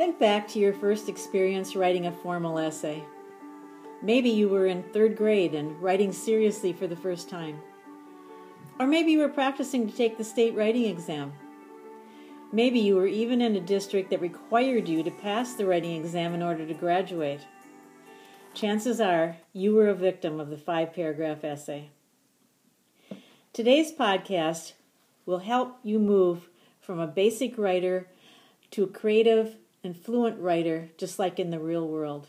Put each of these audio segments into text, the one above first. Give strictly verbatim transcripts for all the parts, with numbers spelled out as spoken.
Think back to your first experience writing a formal essay. Maybe you were in third grade and writing seriously for the first time. Or maybe you were practicing to take the state writing exam. Maybe you were even in a district that required you to pass the writing exam in order to graduate. Chances are you were a victim of the five-paragraph essay. Today's podcast will help you move from a basic writer to a creative and fluent writer, just like in the real world.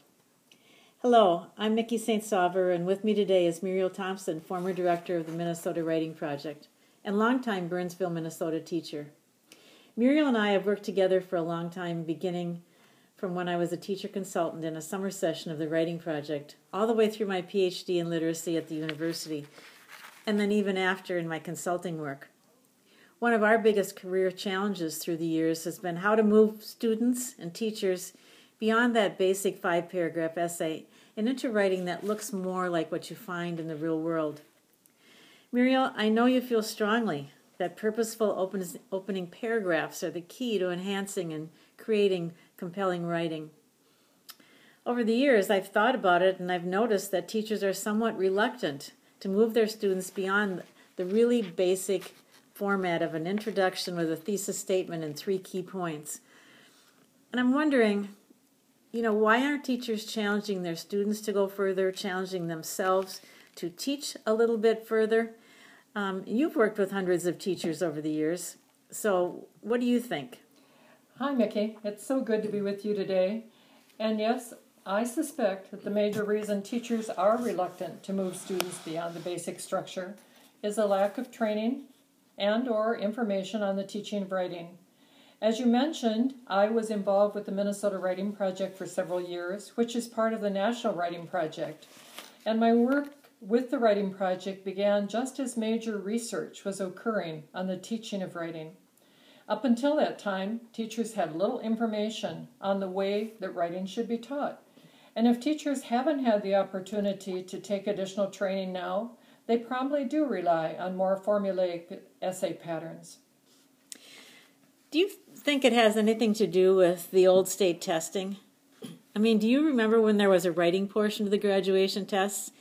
Hello, I'm Mickey Saint Sauver, and with me today is Muriel Thompson, former director of the Minnesota Writing Project and longtime Burnsville, Minnesota teacher. Muriel and I have worked together for a long time, beginning from when I was a teacher consultant in a summer session of the Writing Project, all the way through my P H D in literacy at the university, and then even after in my consulting work. One of our biggest career challenges through the years has been how to move students and teachers beyond that basic five-paragraph essay and into writing that looks more like what you find in the real world. Muriel, I know you feel strongly that purposeful opens, opening paragraphs are the key to enhancing and creating compelling writing. Over the years, I've thought about it, and I've noticed that teachers are somewhat reluctant to move their students beyond the really basic format of an introduction with a thesis statement and three key points. And I'm wondering, you know, why aren't teachers challenging their students to go further, challenging themselves to teach a little bit further? Um, you've worked with hundreds of teachers over the years, so what do you think? Hi, Mickey. It's so good to be with you today. And yes, I suspect that the major reason teachers are reluctant to move students beyond the basic structure is a lack of training and or information on the teaching of writing. As you mentioned, I was involved with the Minnesota Writing Project for several years, which is part of the National Writing Project, and my work with the Writing Project began just as major research was occurring on the teaching of writing. Up until that time, teachers had little information on the way that writing should be taught. And if teachers haven't had the opportunity to take additional training now, they probably do rely on more formulaic essay patterns. Do you think it has anything to do with the old state testing? I mean, do you remember when there was a writing portion of the graduation tests?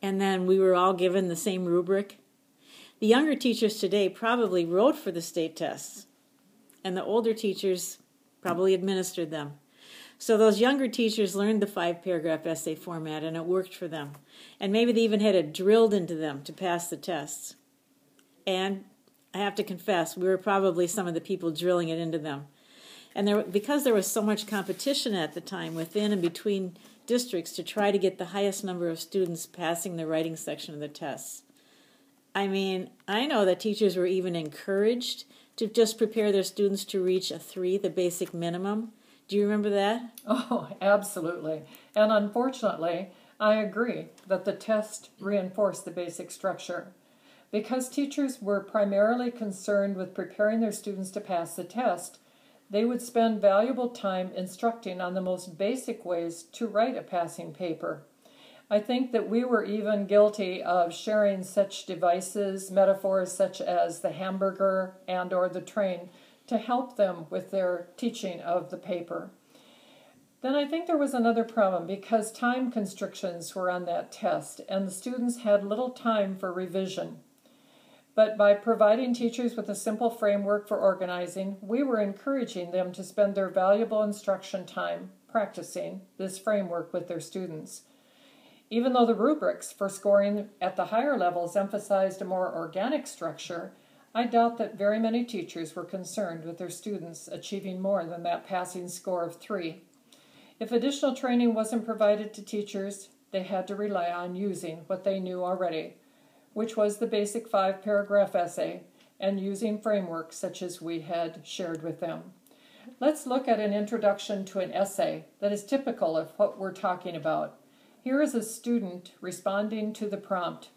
And then we were all given the same rubric. The younger teachers today probably wrote for the state tests, and the older teachers probably administered them. So those younger teachers learned the five-paragraph essay format, and it worked for them. And maybe they even had it drilled into them to pass the tests. And I have to confess, we were probably some of the people drilling it into them. And there, because there was so much competition at the time within and between districts to try to get the highest number of students passing the writing section of the tests. I mean, I know that teachers were even encouraged to just prepare their students to reach a three, the basic minimum. Do you remember that? Oh, absolutely. And unfortunately, I agree that the test reinforced the basic structure. Because teachers were primarily concerned with preparing their students to pass the test, they would spend valuable time instructing on the most basic ways to write a passing paper. I think that we were even guilty of sharing such devices, metaphors such as the hamburger and or the train, to help them with their teaching of the paper. Then I think there was another problem because time constrictions were on that test and the students had little time for revision. But by providing teachers with a simple framework for organizing, we were encouraging them to spend their valuable instruction time practicing this framework with their students. Even though the rubrics for scoring at the higher levels emphasized a more organic structure, I doubt that very many teachers were concerned with their students achieving more than that passing score of three. If additional training wasn't provided to teachers, they had to rely on using what they knew already, which was the basic five-paragraph essay, and using frameworks such as we had shared with them. Let's look at an introduction to an essay that is typical of what we're talking about. Here is a student responding to the prompt,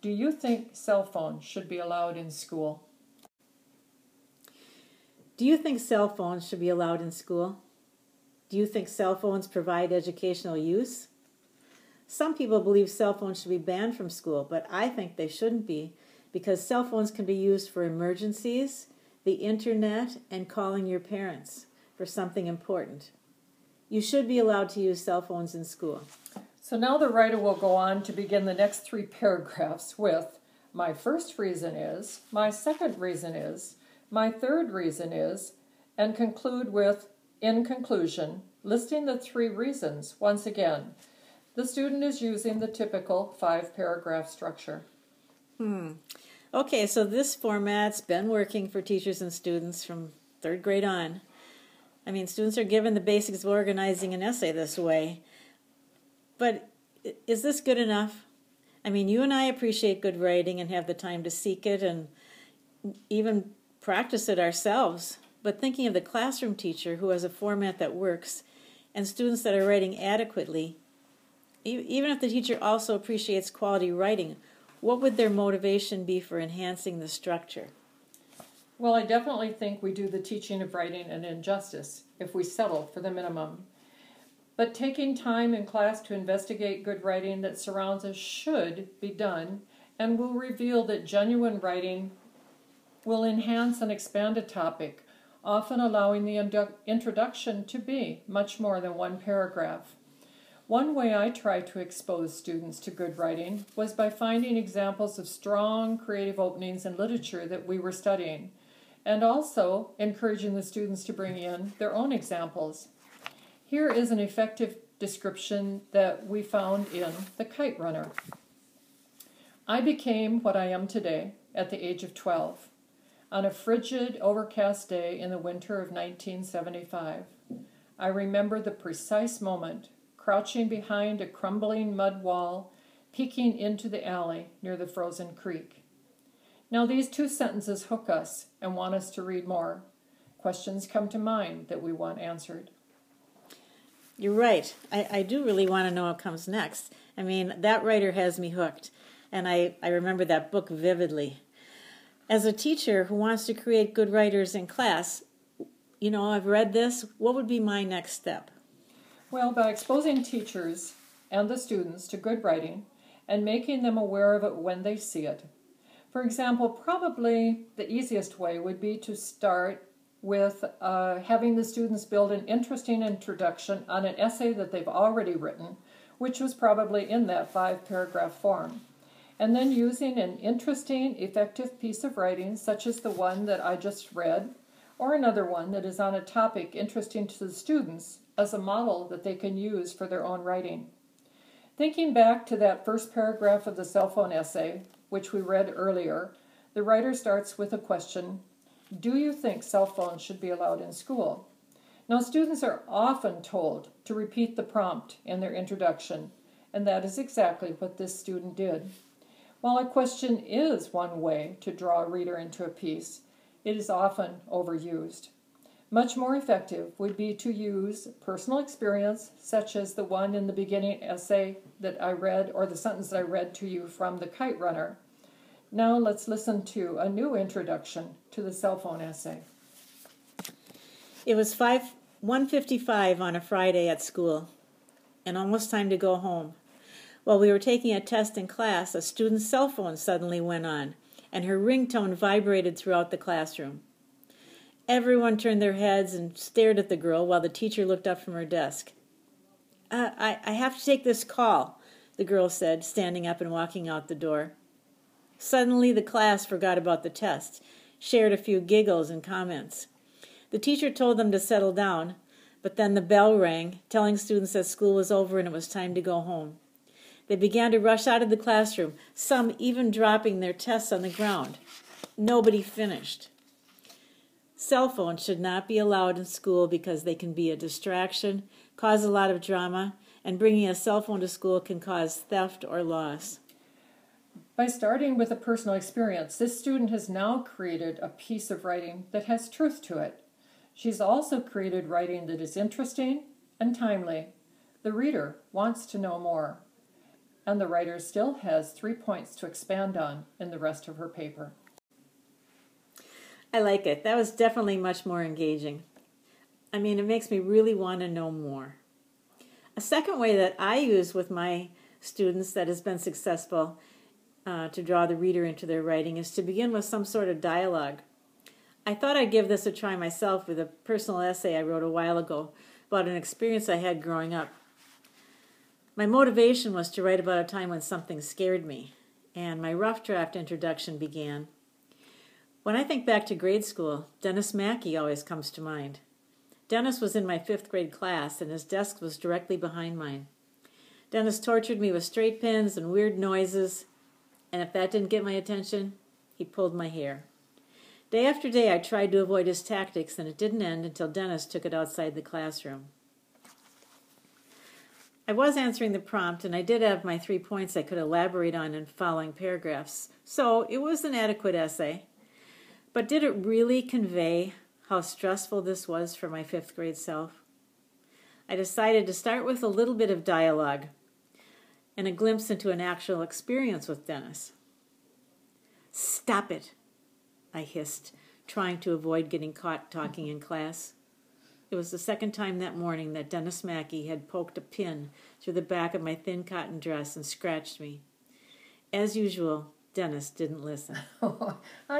"Do you think cell phones should be allowed in school?" Do you think cell phones should be allowed in school? Do you think cell phones provide educational use? Some people believe cell phones should be banned from school, but I think they shouldn't be because cell phones can be used for emergencies, the internet, and calling your parents for something important. You should be allowed to use cell phones in school. So now the writer will go on to begin the next three paragraphs with, my first reason is, my second reason is, my third reason is, and conclude with, in conclusion, listing the three reasons once again. The student is using the typical five-paragraph structure. Hmm. Okay, so this format's been working for teachers and students from third grade on. I mean, students are given the basics of organizing an essay this way. But is this good enough? I mean, you and I appreciate good writing and have the time to seek it and even practice it ourselves. But thinking of the classroom teacher who has a format that works and students that are writing adequately, e- even if the teacher also appreciates quality writing, what would their motivation be for enhancing the structure? Well, I definitely think we do the teaching of writing an injustice if we settle for the minimum. But taking time in class to investigate good writing that surrounds us should be done and will reveal that genuine writing will enhance and expand a topic, often allowing the indu- introduction to be much more than one paragraph. One way I tried to expose students to good writing was by finding examples of strong creative openings in literature that we were studying, and also encouraging the students to bring in their own examples. Here is an effective description that we found in The Kite Runner. I became what I am today at the age of twelve, on a frigid, overcast day in the winter of nineteen seventy-five. I remember the precise moment, crouching behind a crumbling mud wall, peeking into the alley near the frozen creek. Now these two sentences hook us and want us to read more. Questions come to mind that we want answered. You're right. I, I do really want to know what comes next. I mean, that writer has me hooked, and I, I remember that book vividly. As a teacher who wants to create good writers in class, you know, I've read this. What would be my next step? Well, by exposing teachers and the students to good writing and making them aware of it when they see it. For example, probably the easiest way would be to start with uh, having the students build an interesting introduction on an essay that they've already written, which was probably in that five-paragraph form, and then using an interesting, effective piece of writing, such as the one that I just read, or another one that is on a topic interesting to the students, as a model that they can use for their own writing. Thinking back to that first paragraph of the cell phone essay, which we read earlier, the writer starts with a question, do you think cell phones should be allowed in school? Now, students are often told to repeat the prompt in their introduction, and that is exactly what this student did. While a question is one way to draw a reader into a piece, it is often overused. Much more effective would be to use personal experience, such as the one in the beginning essay that I read, or the sentence that I read to you from The Kite Runner. Now let's listen to a new introduction to the cell phone essay. It was one fifty-five on a Friday at school, and almost time to go home. While we were taking a test in class, a student's cell phone suddenly went on, and her ringtone vibrated throughout the classroom. Everyone turned their heads and stared at the girl while the teacher looked up from her desk. Uh, I, I have to take this call, the girl said, standing up and walking out the door. Suddenly, the class forgot about the test, shared a few giggles and comments. The teacher told them to settle down, but then the bell rang, telling students that school was over and it was time to go home. They began to rush out of the classroom, some even dropping their tests on the ground. Nobody finished. Cell phones should not be allowed in school because they can be a distraction, cause a lot of drama, and bringing a cell phone to school can cause theft or loss. By starting with a personal experience, this student has now created a piece of writing that has truth to it. She's also created writing that is interesting and timely. The reader wants to know more, and the writer still has three points to expand on in the rest of her paper. I like it. That was definitely much more engaging. I mean, it makes me really want to know more. A second way that I use with my students that has been successful uh, to draw the reader into their writing is to begin with some sort of dialogue. I thought I'd give this a try myself with a personal essay I wrote a while ago about an experience I had growing up. My motivation was to write about a time when something scared me, and my rough draft introduction began. When I think back to grade school, Dennis Mackey always comes to mind. Dennis was in my fifth grade class, and his desk was directly behind mine. Dennis tortured me with straight pins and weird noises, and if that didn't get my attention, he pulled my hair. Day after day, I tried to avoid his tactics, and it didn't end until Dennis took it outside the classroom. I was answering the prompt, and I did have my three points I could elaborate on in following paragraphs, so it was an adequate essay. But did it really convey how stressful this was for my fifth grade self? I decided to start with a little bit of dialogue and a glimpse into an actual experience with Dennis. "Stop it," I hissed, trying to avoid getting caught talking in class. It was the second time that morning that Dennis Mackey had poked a pin through the back of my thin cotton dress and scratched me. As usual, Dennis didn't listen.